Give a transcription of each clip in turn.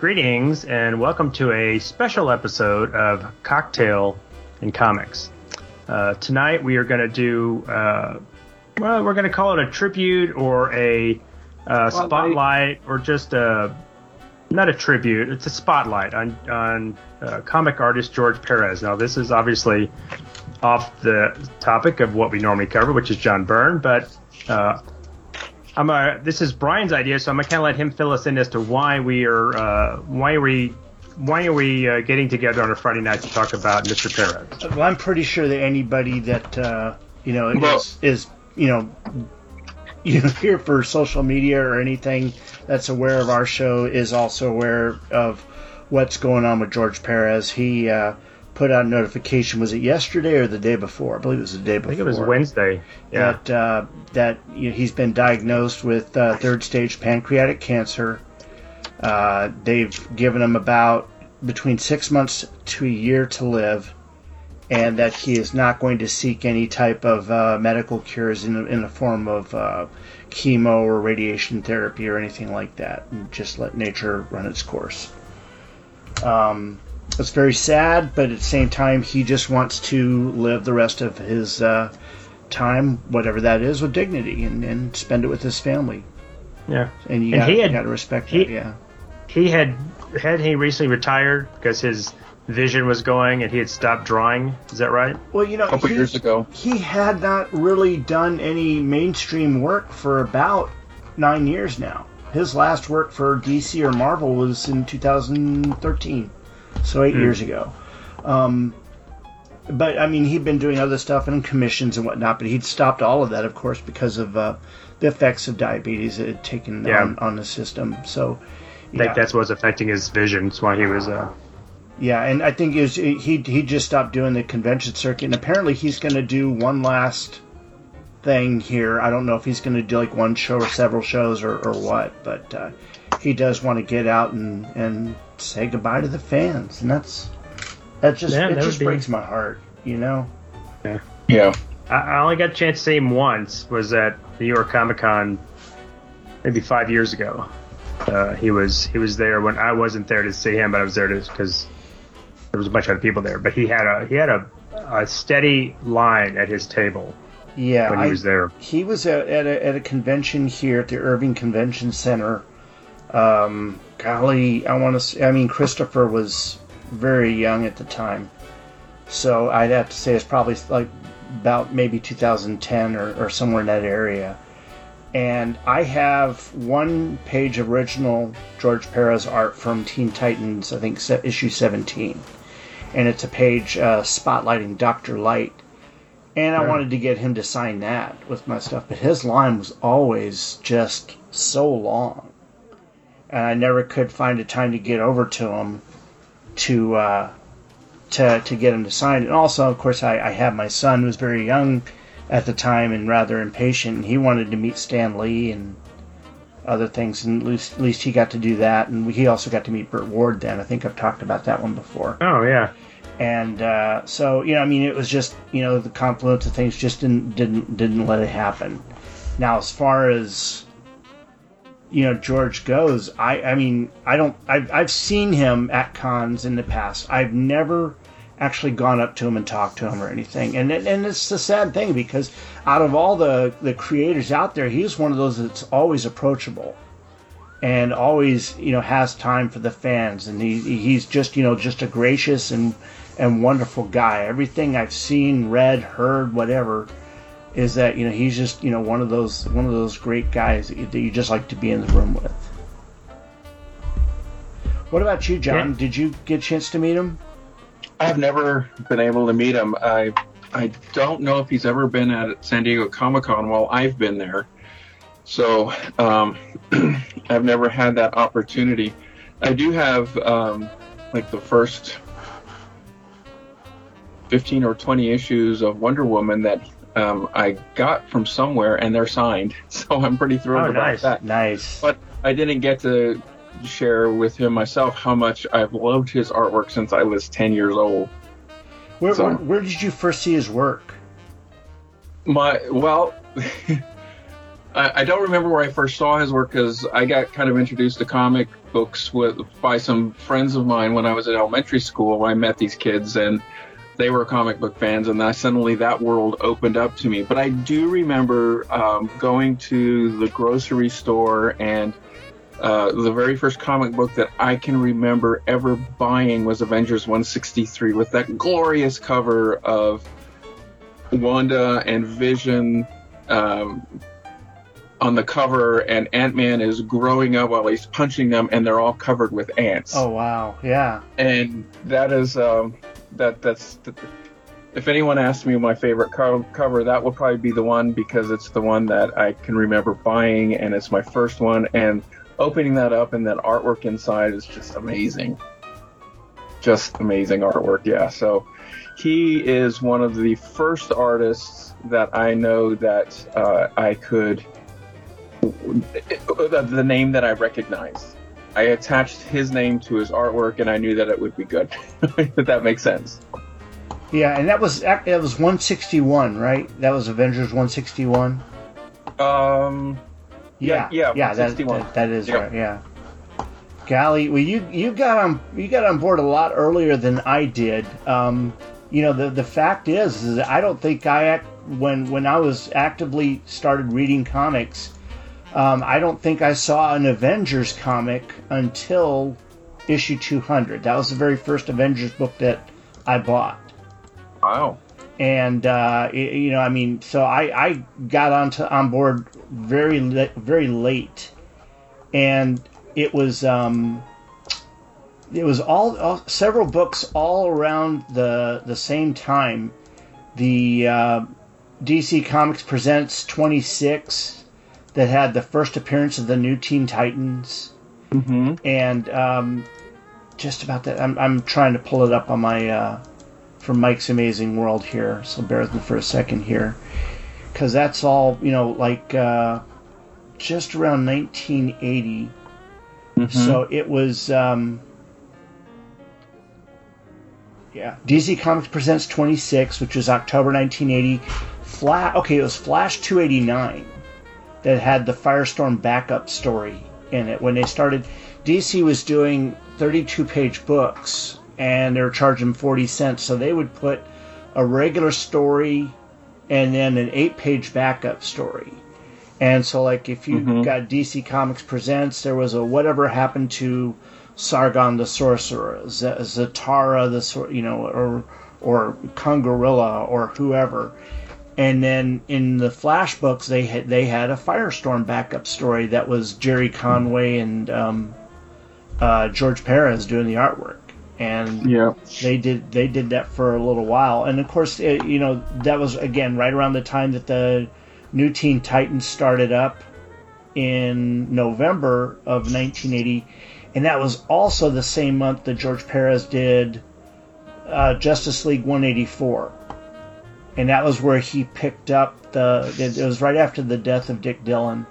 Greetings and welcome to a special episode of Cocktail in Comics. Tonight we are going to do, we're going to call it a tribute or a spotlight or just a, not a tribute, it's a spotlight on comic artist George Perez. Now this is obviously off the topic of what we normally cover, which is John Byrne, but this is Brian's idea, so I'm gonna kind of let him fill us in as to why are we getting together on a Friday night to talk about Mr. Perez. Well, I'm pretty sure that anybody that is here for social media or anything that's aware of our show is also aware of what's going on with George Perez. He put out a notification. Was it yesterday or the day before? I believe it was the day before. I think it was Wednesday. Yeah. That he's been diagnosed with third-stage pancreatic cancer. They've given him about between 6 months to a year to live, and that he is not going to seek any type of medical cures in the form of chemo or radiation therapy or anything like that. And just let nature run its course. It's very sad, but at the same time, he just wants to live the rest of his time, whatever that is, with dignity and spend it with his family. Yeah. And you got to respect that, yeah. He recently retired because his vision was going and he had stopped drawing. Is that right? Well, a couple years ago. He had not really done any mainstream work for about 9 years now. His last work for DC or Marvel was in 2013. So 8 years ago. But, I mean, he'd been doing other stuff and commissions and whatnot, but he'd stopped all of that, of course, because of the effects of diabetes that had taken on the system. So, yeah. I think that's what's affecting his vision. That's why he was... Yeah, and I think he just stopped doing the convention circuit, and apparently he's going to do one last thing here. I don't know if he's going to do, like, one show or several shows or what, but... he does want to get out and say goodbye to the fans, and that breaks my heart, Yeah. Yeah. I only got a chance to see him once. Was at New York Comic Con, maybe 5 years ago. He was there when I wasn't there to see him, but I was there because there was a bunch of other people there. But he had a steady line at his table. Yeah, when he was there. He was at a convention here at the Irving Convention Center. Christopher was very young at the time, so I'd have to say it's probably like about maybe 2010 or somewhere in that area, and I have one page of original George Perez art from Teen Titans, I think issue 17, and it's a page spotlighting Dr. Light, and I wanted to get him to sign that with my stuff, but his line was always just so long. And I never could find a time to get over to him to get him to sign it. And also, of course, I had my son, who was very young at the time and rather impatient. And he wanted to meet Stan Lee and other things, and at least he got to do that. And he also got to meet Burt Ward then. I think I've talked about that one before. Oh, yeah. And it was just, the confluence of things just didn't let it happen. Now, as far as... George goes, I've seen him at cons in the past. I've never actually gone up to him and talked to him or anything. And it's the sad thing, because out of all the creators out there, he's one of those that's always approachable and always, has time for the fans. And he's just a gracious and wonderful guy. Everything I've seen, read, heard, whatever, is that he's just one of those great guys that you just like to be in the room with. What about you, John? Yeah. Did you get a chance to meet him? I've never been able to meet him. I don't know if he's ever been at San Diego Comic-Con while I've been there, so I've never had that opportunity. I do have the first 15 or 20 issues of Wonder Woman that. I got from somewhere, and they're signed, so I'm pretty thrilled about that. Nice. But I didn't get to share with him myself how much I've loved his artwork since I was 10 years old. Where did you first see his work? I don't remember where I first saw his work because I got kind of introduced to comic books by some friends of mine when I was at elementary school. I met these kids and they were comic book fans, and suddenly that world opened up to me. But I do remember going to the grocery store, and the very first comic book that I can remember ever buying was Avengers 163, with that glorious cover of Wanda and Vision on the cover, and Ant-Man is growing up while he's punching them, and they're all covered with ants. Oh, wow. Yeah. And that is... if anyone asked me my favorite cover, that would probably be the one, because it's the one that I can remember buying, and it's my first one, and opening that up and that artwork inside is just amazing. Just amazing artwork, yeah. So he is one of the first artists that I know that the name that I recognized. I attached his name to his artwork, and I knew that it would be good. If that makes sense. Yeah, and that was 161, right? That was Avengers 161. Yeah, 161. That is right. Yeah. Golly, well, you got on board a lot earlier than I did. The fact is that I don't think when I was actively started reading comics. I don't think I saw an Avengers comic until issue 200. That was the very first Avengers book that I bought. Wow. And, so I got on board very late. And it was all several books all around the same time. The DC Comics Presents 26... that had the first appearance of the new Teen Titans, mm-hmm. and just about that. I'm trying to pull it up on my from Mike's Amazing World here, so bear with me for a second here, because that's all just around 1980. Mm-hmm. So it was DC Comics Presents 26, which was October 1980. It was Flash 289. That had the Firestorm backup story in it. When they started, DC was doing 32-page books, and they were charging 40 cents. So they would put a regular story and then an 8-page backup story. And so, if you mm-hmm. got DC Comics Presents, there was a Whatever Happened to Sargon the Sorcerer, Zatara the or Kongorilla or whoever. And then in the Flash books, they had a Firestorm backup story that was Jerry Conway and George Perez doing the artwork, and they did that for a little while. And of course, that was again right around the time that the new Teen Titans started up in November of 1980, and that was also the same month that George Perez did Justice League 184. And that was where he picked up it was right after the death of Dick Dillin.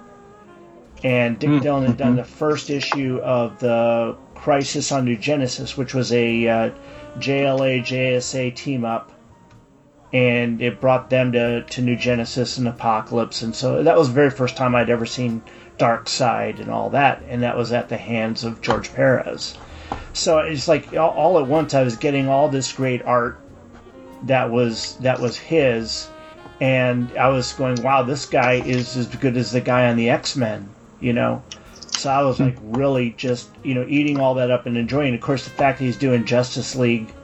And Dick Dillin had done the first issue of the Crisis on New Genesis, which was a JLA, JSA team-up. And it brought them to New Genesis and Apocalypse. And so that was the very first time I'd ever seen Darkseid and all that. And that was at the hands of George Perez. So it's all at once I was getting all this great art that was his, and I was going, wow, this guy is as good as the guy on the X-Men, so I was really just eating all that up and enjoying, of course, the fact that he's doing Justice League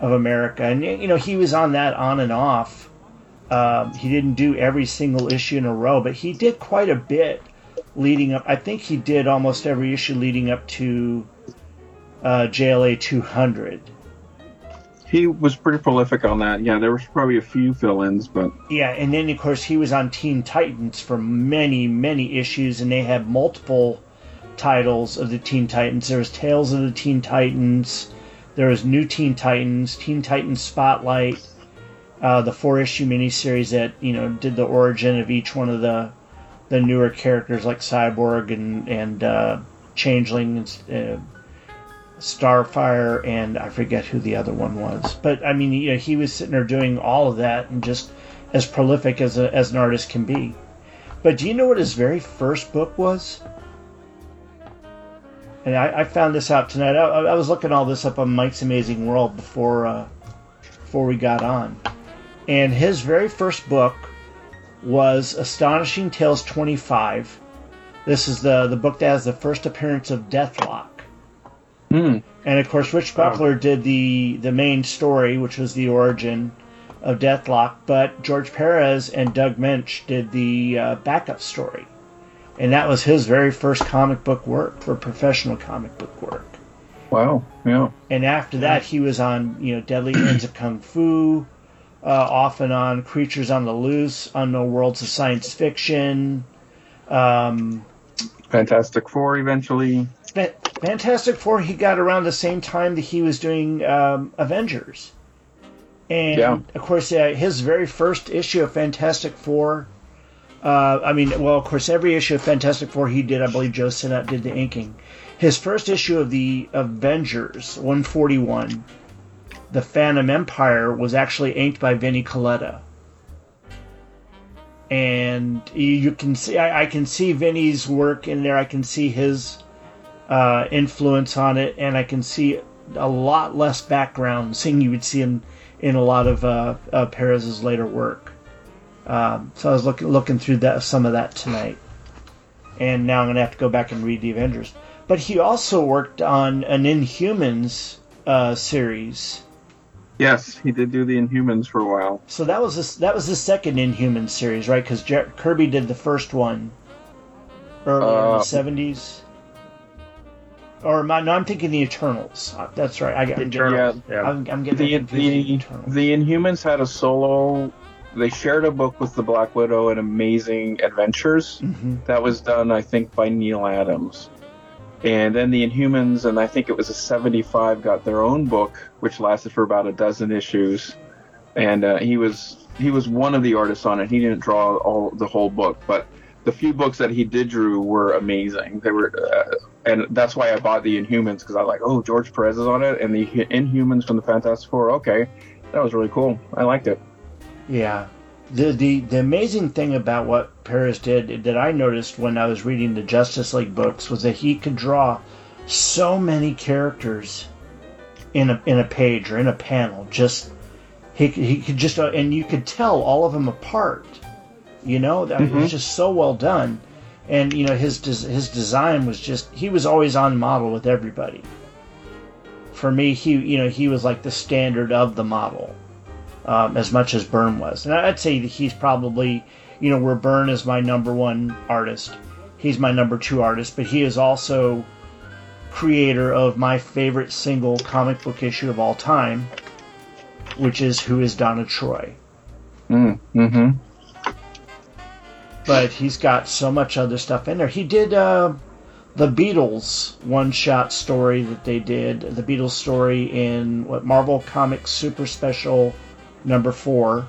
of America, and he was on that on and off. He didn't do every single issue in a row, but he did quite a bit leading up. I think he did almost every issue leading up to JLA 200. He was pretty prolific on that. Yeah, there was probably a few fill-ins, but... Yeah, and then, of course, he was on Teen Titans for many, many issues, and they had multiple titles of the Teen Titans. There was Tales of the Teen Titans, there was New Teen Titans Spotlight, the four-issue miniseries that, did the origin of each one of the newer characters, like Cyborg and Changeling and... Starfire, and I forget who the other one was, but I mean, he was sitting there doing all of that, and just as prolific as an artist can be. But do you know what his very first book was? And I found this out tonight. I was looking all this up on Mike's Amazing World before we got on. And his very first book was Astonishing Tales 25. This is the book that has the first appearance of Deathlok. Mm. And, of course, Rich Buckler did the main story, which was the origin of Deathlok. But George Perez and Doug Mensch did the backup story. And that was his very first comic book work, for professional comic book work. Wow, yeah. And after that, he was on, Deadly Ends of Kung Fu, off and on Creatures on the Loose, Unknown Worlds of Science Fiction. Fantastic Four, eventually. Fantastic Four, he got around the same time that he was doing Avengers. And, of course, his very first issue of Fantastic Four... of course, every issue of Fantastic Four he did, I believe Joe Sinnott did the inking. His first issue of the Avengers, 141, The Phantom Empire, was actually inked by Vinnie Coletta. And you can see, I can see Vinnie's work in there. I can see his influence on it, and I can see a lot less background, seeing you would see him in a lot of Perez's later work. So I was looking through some of that tonight. And now I'm going to have to go back and read The Avengers. But he also worked on an Inhumans series. Yes, he did do the Inhumans for a while. So that was the second Inhumans series, right? Because Kirby did the first one earlier in the 70s. I'm thinking the Eternals. That's right. I got Eternals. Yeah. I'm getting confused. The Inhumans had a solo... They shared a book with the Black Widow and Amazing Adventures. Mm-hmm. That was done, I think, by Neil Adams. And then the Inhumans, and I think it was a 75, got their own book, which lasted for about a dozen issues. And he was one of the artists on it. He didn't draw the whole book, but the few books that he did drew were amazing. They were, and that's why I bought the Inhumans, because I was like, oh, George Perez is on it, and the Inhumans from the Fantastic Four. Okay, that was really cool. I liked it. Yeah. The amazing thing about what Perez did that I noticed when I was reading the Justice League books was that he could draw so many characters in a page or in a panel. Just he could just and you could tell all of them apart. It was just so well done. And his design was just, he was always on model with everybody. For me, he was like the standard of the model. As much as Byrne was. And I'd say that he's probably, where Byrne is my number one artist, he's my number two artist, but he is also creator of my favorite single comic book issue of all time, which is Who is Donna Troy? Mm-hmm. But he's got so much other stuff in there. He did the Beatles one-shot story that they did, the Beatles story in Marvel Comics Super Special... Number 4,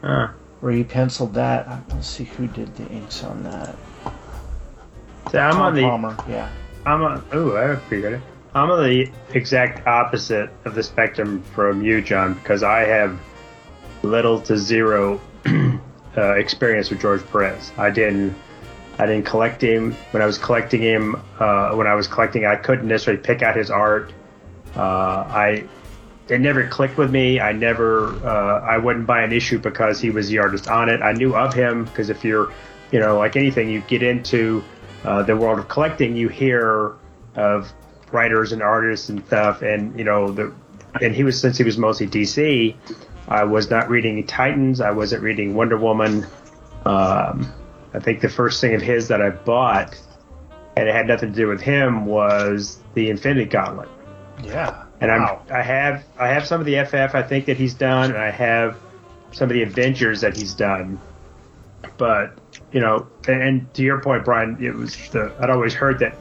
where he penciled that. I don't see who did the inks on that. See, I'm Tom on the Palmer. Yeah. I figured it. I'm on the exact opposite of the spectrum from you, John, because I have little to zero experience with George Perez. I didn't collect him when I was collecting him. I couldn't necessarily pick out his art. It never clicked with me. I wouldn't buy an issue because he was the artist on it. I knew of him because if you're, like anything, you get into the world of collecting, you hear of writers and artists and stuff. And, and since he was mostly DC, I was not reading Titans. I wasn't reading Wonder Woman. I think the first thing of his that I bought, and it had nothing to do with him, was the Infinity Gauntlet. Yeah. And I have some of the FF I think that he's done, and I have some of the Avengers that he's done. But and to your point, Brian, it was I'd always heard that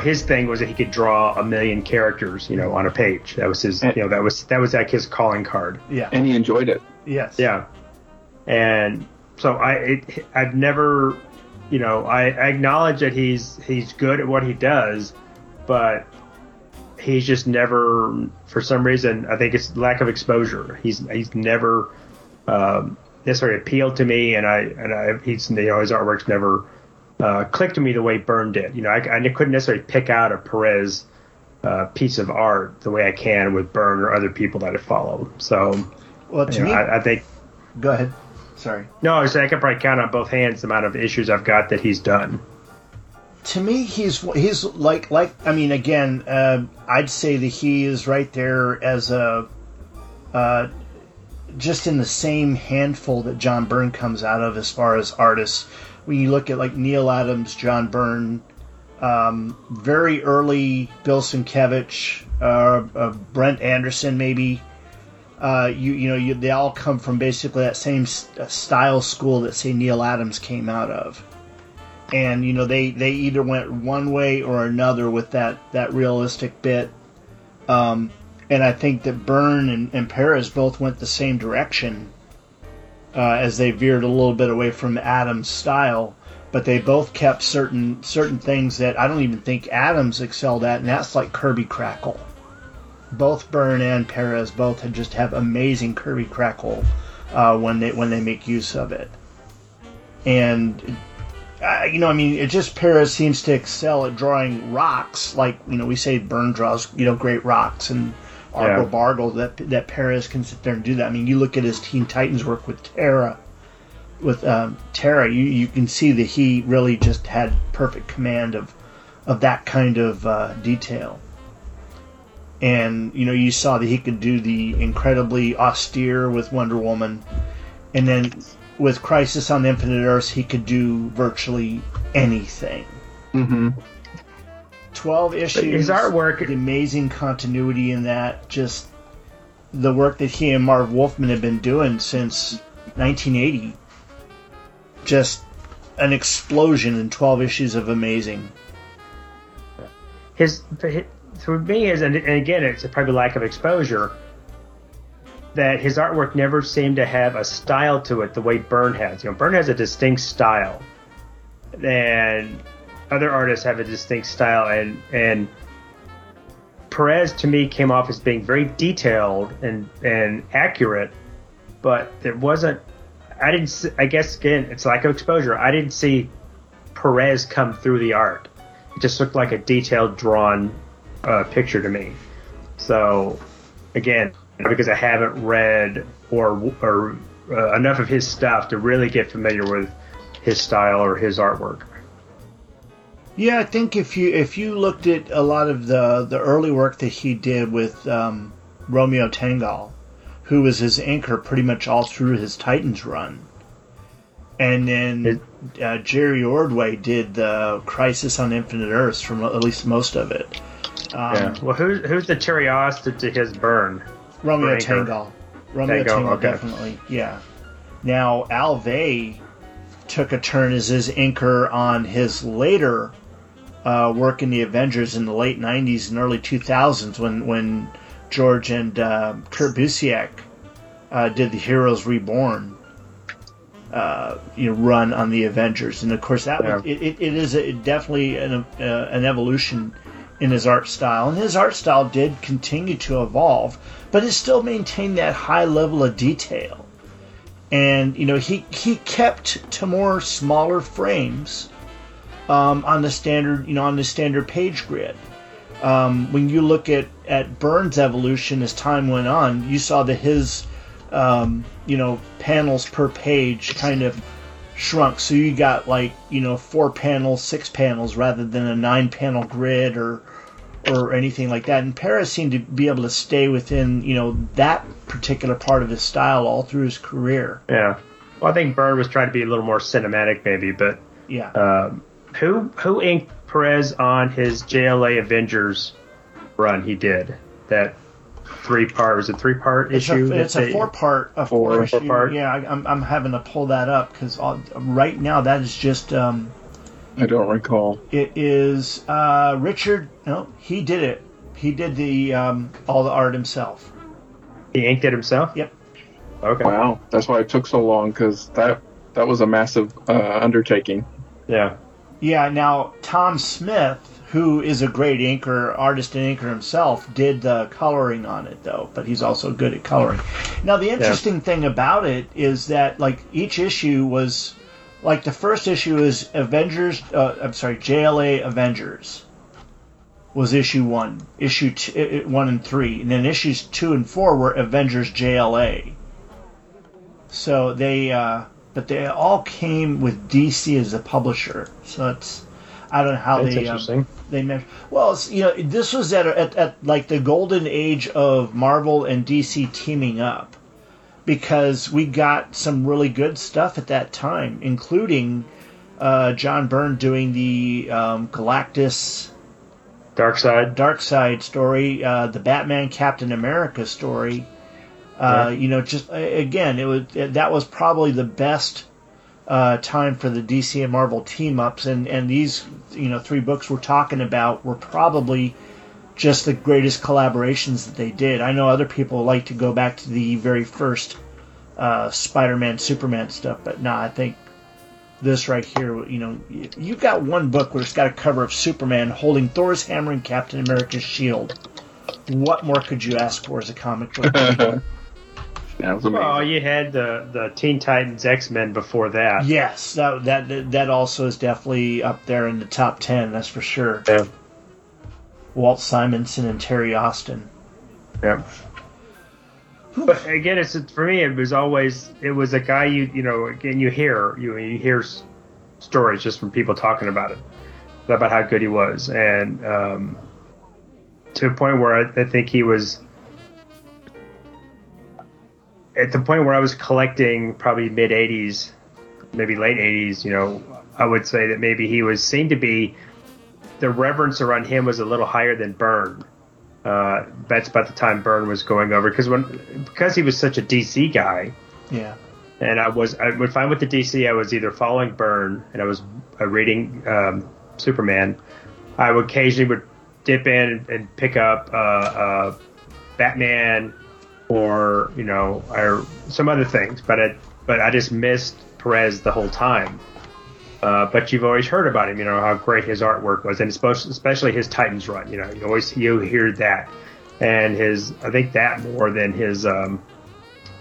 his thing was that he could draw a million characters on a page. That was his that was like his calling card. Yeah, and he enjoyed it. Yes. Yeah, and so I've never I acknowledge that he's good at what he does, but. He's just never, for some reason, I think it's lack of exposure. He's never this sort of appealed to me, and his artworks never clicked to me the way Byrne did. You know, I couldn't necessarily pick out a Perez piece of art the way I can with Byrne or other people that I follow. So, well, to me, I think. Go ahead. Sorry. No, I was saying I could probably count on both hands the amount of issues I've got that he's done. To me, he's like I mean, again, I'd say that he is right there as a just in the same handful that John Byrne comes out of as far as artists. When you look at like Neil Adams, John Byrne, very early Bill Sienkiewicz, Brent Anderson, maybe. They all come from basically that same style school that, say, Neil Adams came out of. And, you know, they either went one way or another with that realistic bit. And I think that Byrne and Perez both went the same direction as they veered a little bit away from Adams' style. But they both kept certain things that I don't even think Adams excelled at, and that's like Kirby Crackle. Both Byrne and Perez both have amazing Kirby Crackle when they make use of it. And, Perez seems to excel at drawing rocks. Like, you know, we say Byrne draws, you know, great rocks and Argo Bargle, that Perez can sit there and do that. I mean, you look at his Teen Titans work with Terra, you can see that he really just had perfect command of that kind of detail. And, you know, you saw that he could do the incredibly austere with Wonder Woman. And then with Crisis on Infinite Earths, he could do virtually anything. Mm-hmm. 12 issues. But his artwork. The amazing continuity in that. Just the work that he and Marv Wolfman have been doing since 1980. Just an explosion in 12 issues of amazing. So with me is, and again, it's probably lack of exposure, that his artwork never seemed to have a style to it the way Byrne has. You know, Byrne has a distinct style, and other artists have a distinct style, and Perez, to me, came off as being very detailed and accurate, but there wasn't. I guess, again, it's lack of exposure. I didn't see Perez come through the art. It just looked like a detailed drawn picture to me. So again, because I haven't read or enough of his stuff to really get familiar with his style or his artwork. Yeah, I think if you looked at a lot of the early work that he did with Romeo Tanghal, who was his anchor pretty much all through his Titans run, and then Jerry Ordway did the Crisis on Infinite Earths from at least most of it. Well, who's the Terry Austin to his Byrne? Romeo Tanghal. Romeo Tanghal, definitely. Yeah. Now, Alvey took a turn as his inker on his later work in the Avengers in the late 90s and early 2000s when George and Kurt Busiek did the Heroes Reborn run on the Avengers. And, of course, it is definitely an evolution in his art style, and his art style did continue to evolve, but it still maintained that high level of detail. And, you know, he kept to more smaller frames on the standard page grid. When you look at Byrne's evolution as time went on, you saw that his panels per page kind of shrunk, so you got 4 panels, 6 panels rather than a 9 panel grid or anything like that. And Perez seemed to be able to stay within that particular part of his style all through his career. Yeah, well, I think Byrne was trying to be a little more cinematic maybe, but yeah. Who inked Perez on his JLA Avengers run he did? That 3-part was a 3-part issue. It's a 4-part. A 4-part. Yeah, I'm having to pull that up because right now that is just. I don't recall. It is Richard. No, he did it. He did the all the art himself. He inked it himself. Yep. Okay. Wow, that's why it took so long, because that was a massive undertaking. Yeah. Yeah. Now Tom Smith, who is a great inker, artist and inker himself, did the coloring on it, though. But he's also good at coloring. Now, the interesting thing about it is that, like, each issue was... Like, the first issue is Avengers... JLA Avengers was issue one. Issue 1 and 3. And then issues 2 and 4 were Avengers JLA. So they... But they all came with DC as the publisher. So it's... I don't know how they measure. Well, you know, this was at like the golden age of Marvel and DC teaming up, because we got some really good stuff at that time, including John Byrne doing the Galactus, Darkseid story, the Batman Captain America story. You know, just again, that was probably the best time for the DC and Marvel team-ups, and these, you know, 3 books we're talking about were probably just the greatest collaborations that they did. I know other people like to go back to the very first Spider-Man, Superman stuff, but no, I think this right here, you know, you've got one book where it's got a cover of Superman holding Thor's hammer and Captain America's shield. What more could you ask for as a comic book? Well, you had the Teen Titans X-Men before that. Yes, that also is definitely up there in the top 10, that's for sure. Yeah. Walt Simonson and Terry Austin. Yeah. But again, for me, it was a guy you hear stories just from people talking about it, about how good he was, and to a point where I think he was. At the point where I was collecting, probably mid-'80s, maybe late '80s, you know, I would say that maybe he was seen to be, the reverence around him was a little higher than Byrne. That's about the time Byrne was going over, because he was such a DC guy. Yeah. And I would find with the DC, I was either following Byrne and I was reading Superman. I would occasionally dip in and pick up Batman. Or, you know, some other things, but I just missed Perez the whole time. But you've always heard about him, you know, how great his artwork was, and especially his Titans run. You know, you hear that, and I think that more than his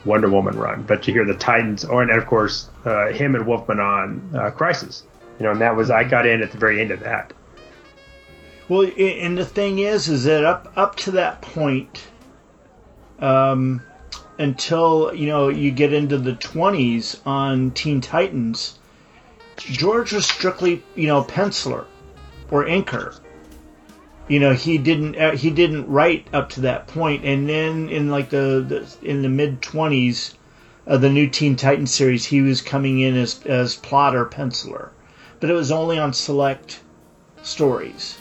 Wonder Woman run. But you hear the Titans, and of course him and Wolfman on Crisis. You know, and that was, I got in at the very end of that. Well, and the thing is that up to that point. Until, you know, you get into the 20s on Teen Titans, George was strictly, you know, penciler or inker. You know, he didn't write up to that point, and then in like the mid 20s of the new Teen Titans series, he was coming in as plotter penciler, but it was only on select stories.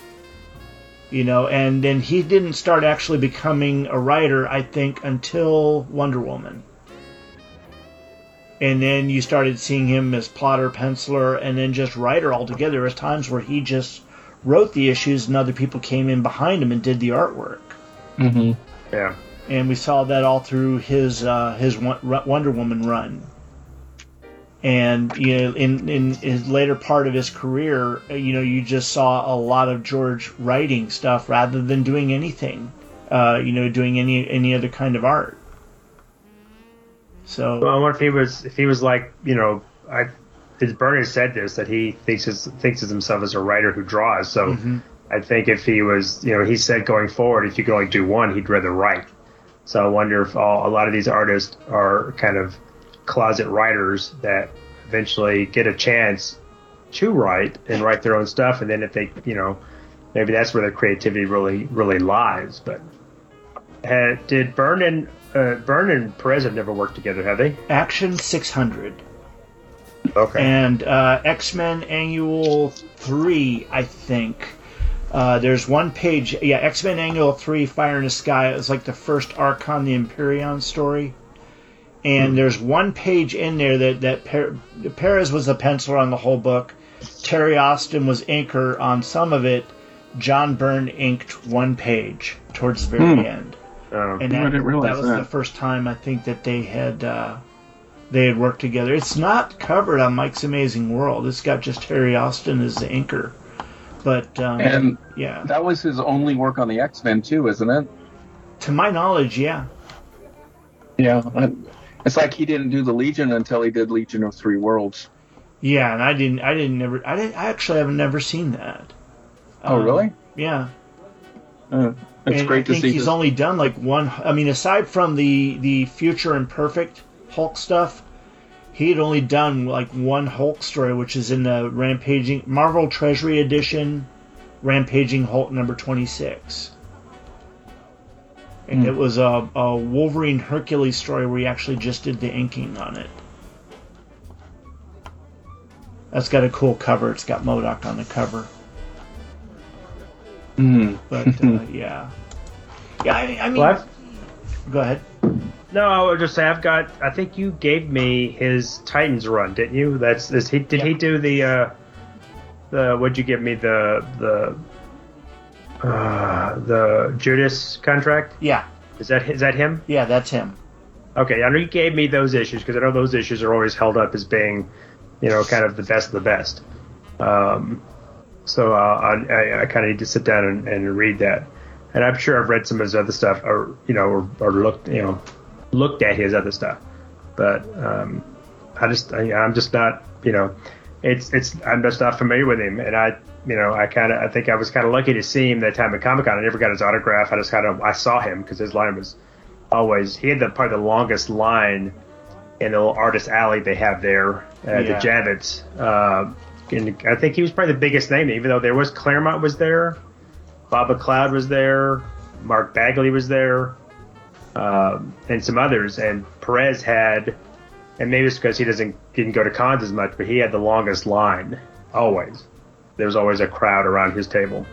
You know, and then he didn't start actually becoming a writer, I think, until Wonder Woman. And then you started seeing him as plotter, penciler, and then just writer altogether. There was times where he just wrote the issues and other people came in behind him and did the artwork. Mm-hmm. Yeah. And we saw that all through his Wonder Woman run. And, you know, in his later part of his career, you know, you just saw a lot of George writing stuff rather than doing anything, you know, doing any other kind of art. So, well, I wonder if he was like, you know, his Byrne said this, that he thinks of himself as a writer who draws. So mm-hmm. I think if he was, you know, he said going forward, if you could only do one, he'd rather write. So I wonder if a lot of these artists are kind of closet writers that eventually get a chance to write and write their own stuff, and then if they, you know, maybe that's where their creativity really lies. But did Byrne and Perez have never worked together, have they? Action 600. Okay. And X-Men Annual 3, I think. There's one page, yeah, X-Men Annual 3, Fire in the Sky. It was like the first Archon the Empyrean story. And there's one page in there that Perez was the penciler on the whole book. Terry Austin was inker on some of it. John Byrne inked one page towards the very end. And I didn't realize that was the first time, I think, that they had worked together. It's not covered on Mike's Amazing World. It's got just Terry Austin as the inker. But and yeah, that was his only work on the X-Men too, isn't it? To my knowledge, yeah. Yeah, it's like he didn't do the Legion until he did Legion of Three Worlds. Yeah, and I haven't never seen that. Oh, really? Yeah. It's great to see. I think he's only done like one. I mean, aside from the Future Imperfect Hulk stuff, he had only done like one Hulk story, which is in the Rampaging Marvel Treasury Edition, Rampaging Hulk number 26. And it was a Wolverine Hercules story where he actually just did the inking on it. That's got a cool cover. It's got MODOK on the cover. But yeah. I mean, well, go ahead. No, I would just say I think you gave me his Titans run, didn't you? He do the what'd you give me the Judas contract? Yeah. Is that him? Yeah, that's him. Okay, I know you gave me those issues because I know those issues are always held up as being, kind of the best of the best. So I kind of need to sit down and read that, and I'm sure I've read some of his other stuff, or looked at his other stuff, but I'm just not, I'm just not familiar with him, and I think I was kind of lucky to see him that time at Comic-Con. I never got his autograph. I saw him because his line was always, he had probably the longest line in the little artist alley they have there at the Javits. And I think he was probably the biggest name, even though Claremont was there, Bob McCloud was there, Mark Bagley was there, and some others. And Perez had, and maybe it's because he didn't go to cons as much, but he had the longest line always. There was always a crowd around his table.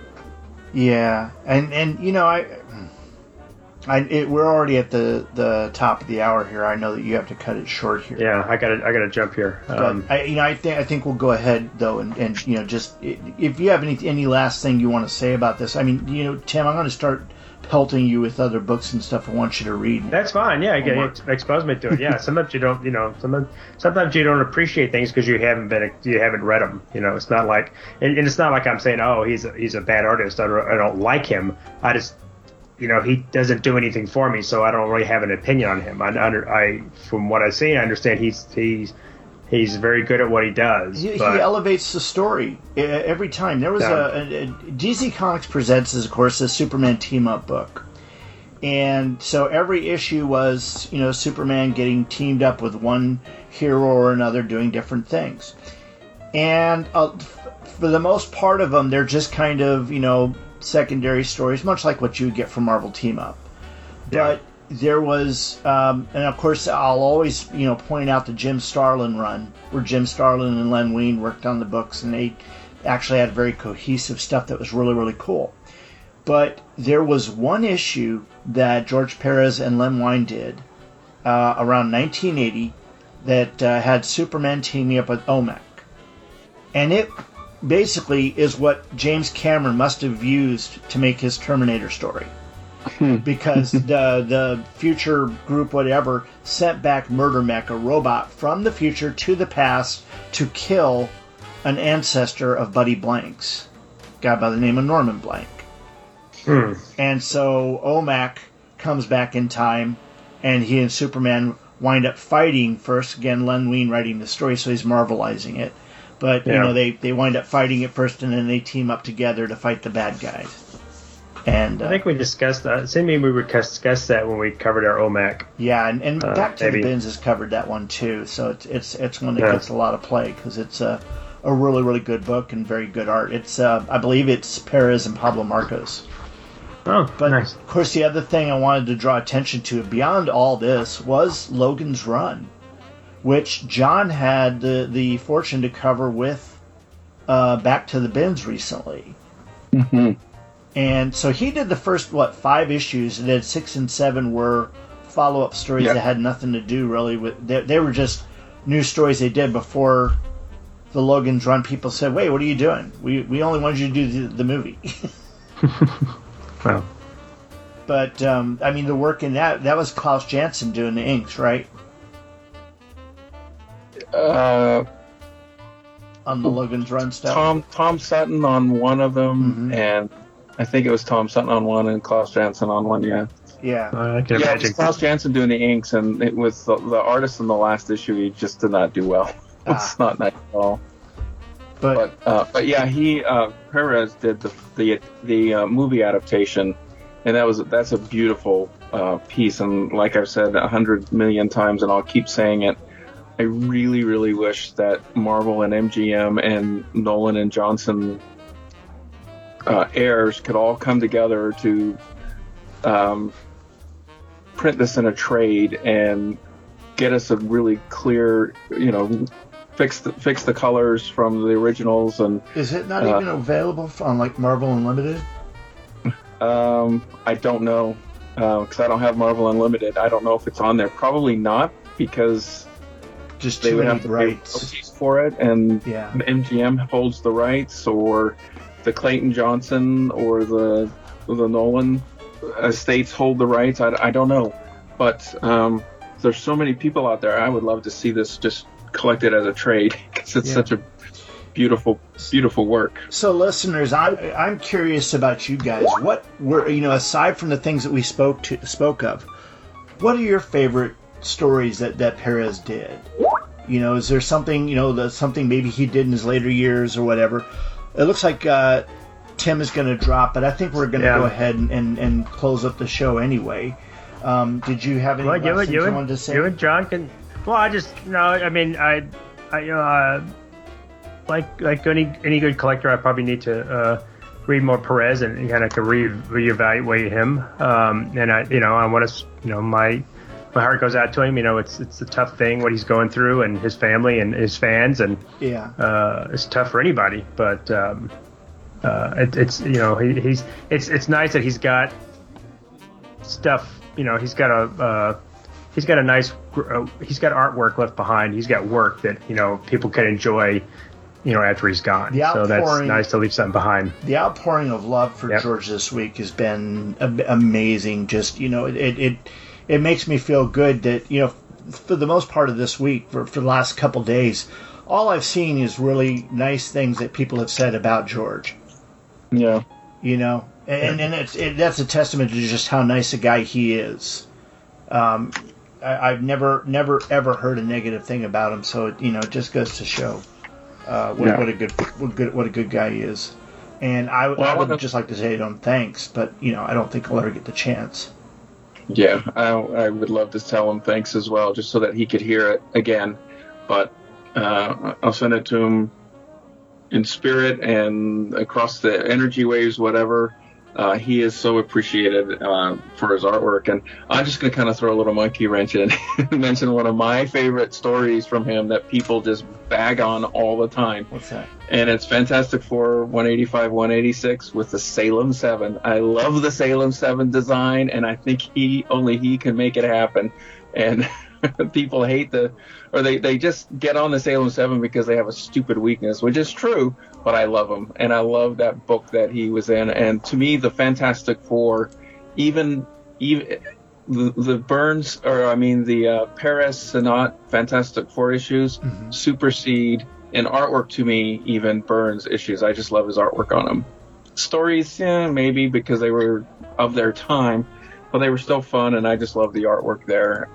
Yeah, and we're already at the top of the hour here. I know that you have to cut it short here. Yeah, I gotta jump here. I think we'll go ahead though, and just if you have any last thing you want to say about this. I mean, Tim, I'm going to start pelting you with other books and stuff I want you to read. That's fine. Yeah, expose me to it. Yeah, sometimes you don't. Sometimes you don't appreciate things because you haven't read them. It's not like, and it's not like I'm saying, oh, he's a bad artist. I don't like him. I just. He doesn't do anything for me, so I don't really have an opinion on him. From what I've seen, I understand he's very good at what he does. He elevates the story every time. There was a DC Comics Presents, is, of course, a Superman team-up book. And so every issue was, Superman getting teamed up with one hero or another doing different things. And for the most part of them, they're just kind of, secondary stories, much like what you would get from Marvel Team Up. But there was, and of course, I'll always, point out the Jim Starlin run, where Jim Starlin and Len Wein worked on the books, and they actually had very cohesive stuff that was really, really cool. But there was one issue that George Perez and Len Wein did around 1980 that had Superman teaming up with OMAC. And it basically is what James Cameron must have used to make his Terminator story, because the future group whatever sent back Murder Mech, a robot from the future to the past, to kill an ancestor of Buddy Blank's, a guy by the name of Norman Blank. And so OMAC comes back in time, and he and Superman wind up fighting first. Again, Len Wein writing the story, so he's marvelizing it. But, they wind up fighting at first, and then they team up together to fight the bad guys. And I think we discussed that. It seemed to me we discussed that when we covered our OMAC. Yeah, and Back to the Bins has covered that one, too. So it's one that gets a lot of play because it's a really, really good book and very good art. It's I believe it's Perez and Pablo Marcos. Oh, but nice. Of course, the other thing I wanted to draw attention to beyond all this was Logan's Run, which John had the fortune to cover with Back to the Bins recently. Mm-hmm. And so he did the first, 5 issues, and then 6 and 7 were follow-up stories that had nothing to do really with... They were just new stories they did before the Logan's Run. People said, wait, what are you doing? We only wanted you to do the movie. Wow. But, the work in that was Klaus Janson doing the inks, right? on the Logan's Run stuff? Tom Sutton on one of them, mm-hmm. and I think it was Tom Sutton on one and Klaus Janson on one. Yeah. Yeah. I can imagine. It's Klaus Janson doing the inks, and it was the artist in the last issue. He just did not do well. It's not nice at all. But yeah, he Perez did the movie adaptation, and that's a beautiful piece. And like I've said 100 million times, and I'll keep saying it, I really, really wish that Marvel and MGM and Nolan and Johnson heirs could all come together to print this in a trade and get us a really clear, fix the colors from the originals. And is it not even available on like Marvel Unlimited? I don't know, because I don't have Marvel Unlimited. I don't know if it's on there. Probably not, because just they would have to pay for it, and MGM holds the rights, or the Clayton Johnson or the Nolan estates hold the rights. I don't know, but there's so many people out there. I would love to see this just collected as a trade, because it's such a beautiful work. So listeners, I'm curious about you guys. What were, aside from the things that we spoke of, what are your favorite stories that Perez did? Is there something, something maybe he did in his later years or whatever? It looks like Tim is going to drop, but I think we're going to go ahead and close up the show anyway. Did you have anything you wanted to say? You and John can... Well, like any good collector, I probably need to read more Perez and kind of reevaluate him. And I want to, my heart goes out to him. It's a tough thing what he's going through, and his family and his fans, and it's tough for anybody. But it's nice that he's got stuff. He's got a. He's got a nice, he's got artwork left behind. He's got work that, people can enjoy, after he's gone. So that's nice to leave something behind. The outpouring of love for George this week has been amazing. Just, it makes me feel good that, for the most part of this week, for the last couple days, all I've seen is really nice things that people have said about George. Yeah. And that's a testament to just how nice a guy he is. I've never ever heard a negative thing about him, so it just goes to show what a good guy he is. And I would just like to say thanks, but I don't think I'll ever get the chance. Yeah, I would love to tell him thanks as well, just so that he could hear it again. But I'll send it to him in spirit and across the energy waves, whatever. He is so appreciated for his artwork, and I'm just going to kind of throw a little monkey wrench in and mention one of my favorite stories from him that people just bag on all the time. What's that? And it's Fantastic Four 185, 186 with the Salem Seven. I love the Salem Seven design, and I think only he can make it happen. And people hate they just get on the Salem Seven because they have a stupid weakness, which is true. But I love him, and I love that book that he was in. And to me, the Fantastic Four, even the Burns, or I mean the Perez-Sennott Fantastic Four issues, mm-hmm. supersede in artwork to me even Burns issues. I just love his artwork on them. Stories, maybe because they were of their time, but they were still fun, and I just love the artwork there.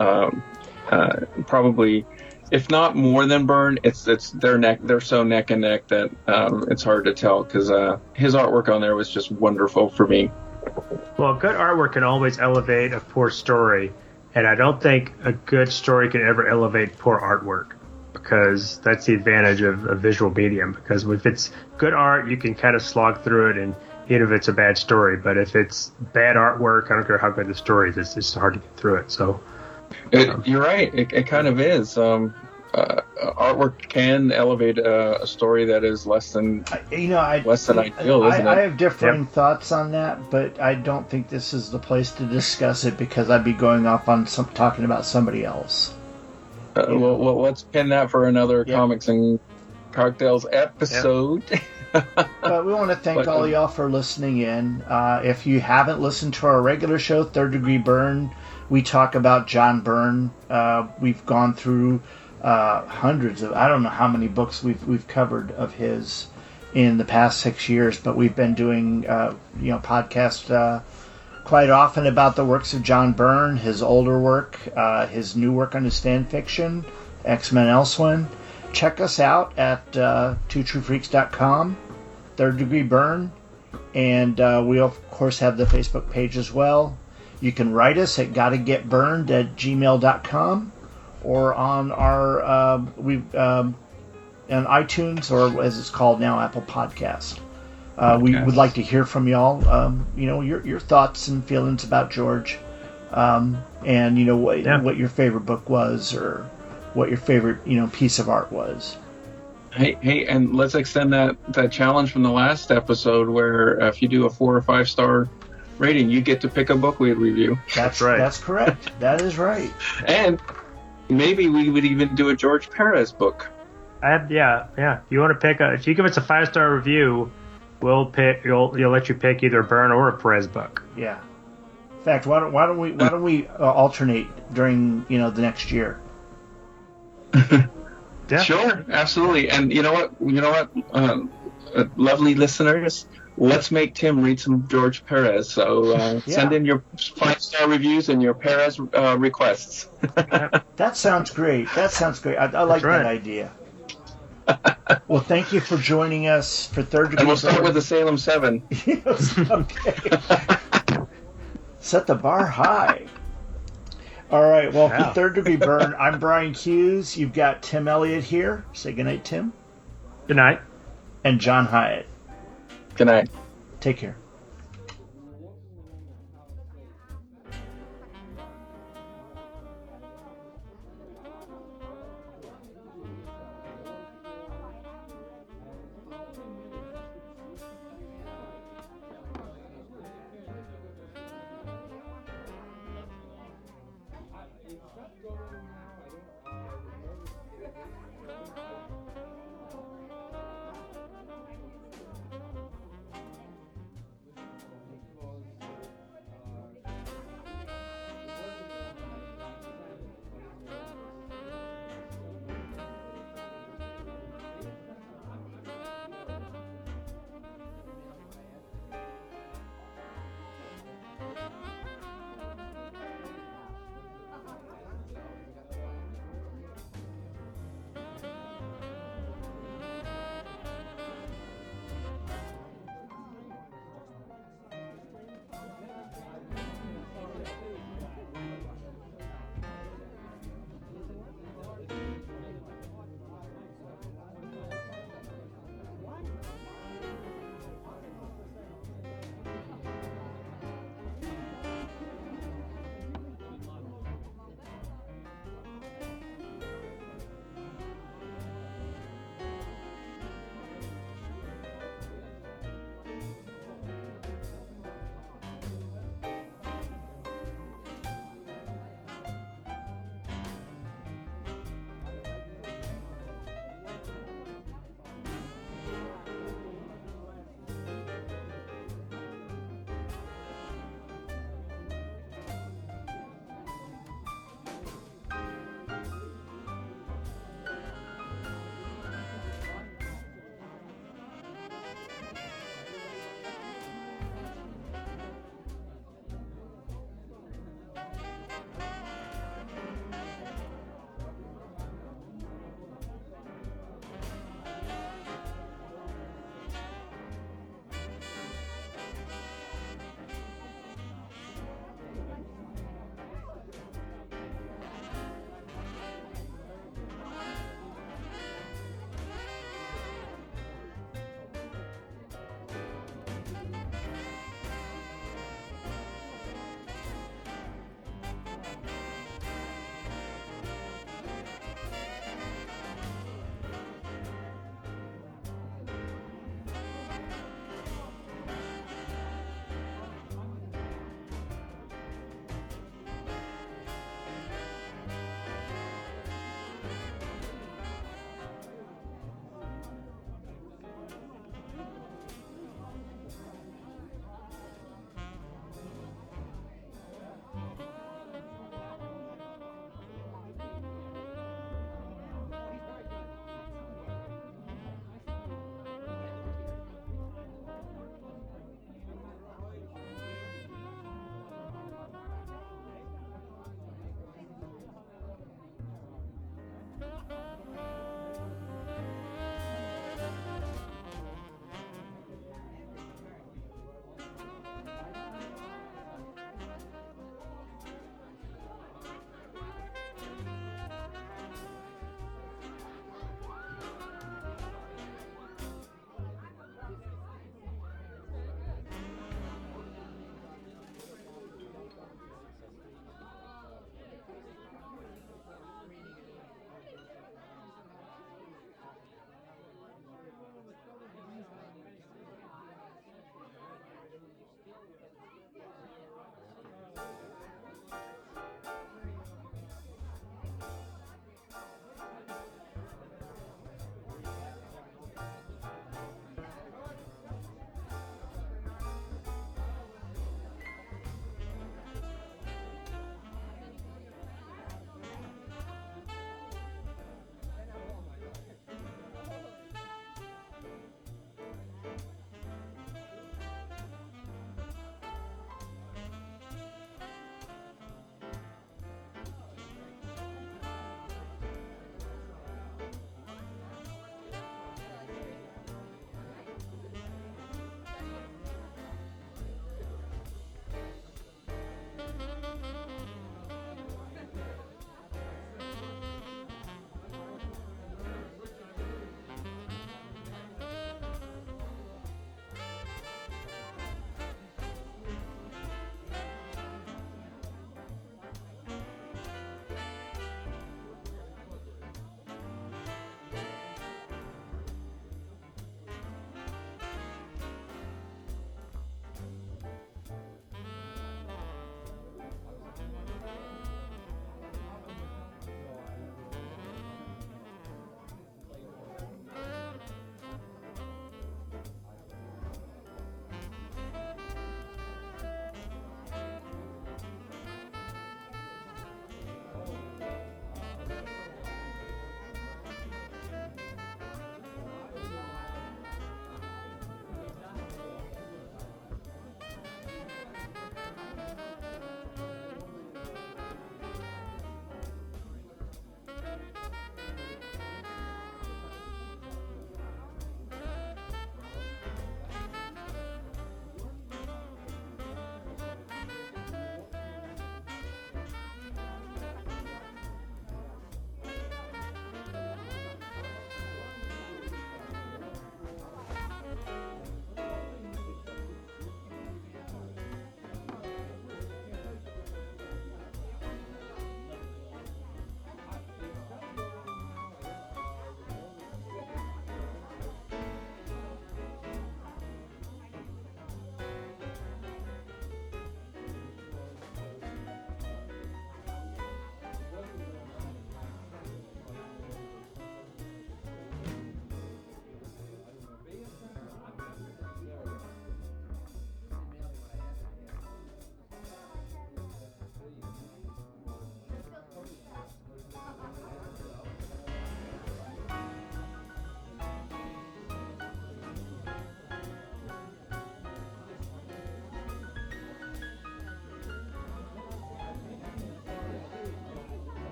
Probably. If not more than Byrne, it's they're so neck and neck that it's hard to tell, because his artwork on there was just wonderful for me. Well, good artwork can always elevate a poor story, and I don't think a good story can ever elevate poor artwork, because that's the advantage of a visual medium. Because if it's good art, you can kind of slog through it, and even if it's a bad story. But if it's bad artwork, I don't care how good the story is, it's just hard to get through it. So. You're right. It kind of is. Artwork can elevate a story that is less than ideal, isn't it? I have differing thoughts on that, but I don't think this is the place to discuss it, because I'd be going off on talking about somebody else. Well, let's pin that for another Comics and Cocktails episode. But we want to thank all y'all for listening in. If you haven't listened to our regular show, Third Degree Byrne, we talk about John Byrne. We've gone through hundreds of, I don't know how many books we've covered of his in the past 6 years, but we've been doing podcasts quite often about the works of John Byrne, his older work, his new work on his fan fiction, X-Men Elsewhere. Check us out at twotruefreaks.com, Third Degree Byrne, and we of course have the Facebook page as well. You can write us at gottogetburned@gmail.com or on our on iTunes, or as it's called now, Apple Podcasts. We would like to hear from y'all. Your thoughts and feelings about George, and what your favorite book was, or what your favorite piece of art was. Hey, and let's extend that challenge from the last episode, where if you do a 4 or 5 star rating, you get to pick a book we review. That's right. That's correct. That is right. And maybe we would even do a George Perez book. Yeah. You want to pick if you give us a 5-star review, we'll pick. You'll let you pick either a Byrne or a Perez book. Yeah. In fact, why don't we alternate during the next year? Yeah. Sure, absolutely. And you know what, lovely listeners, let's make Tim read some George Perez. So send in your 5-star reviews and your Perez requests. That sounds great. I like that idea. Well, thank you for joining us for Third Degree. And we'll start with the Salem Seven. Okay. Set the bar high. All right. Well, for Third Degree Byrne, I'm Brian Hughes. You've got Tim Elliott here. Say goodnight, Tim. Good night. And John Hyatt. Good night. Take care.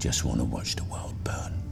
just want to watch the world burn.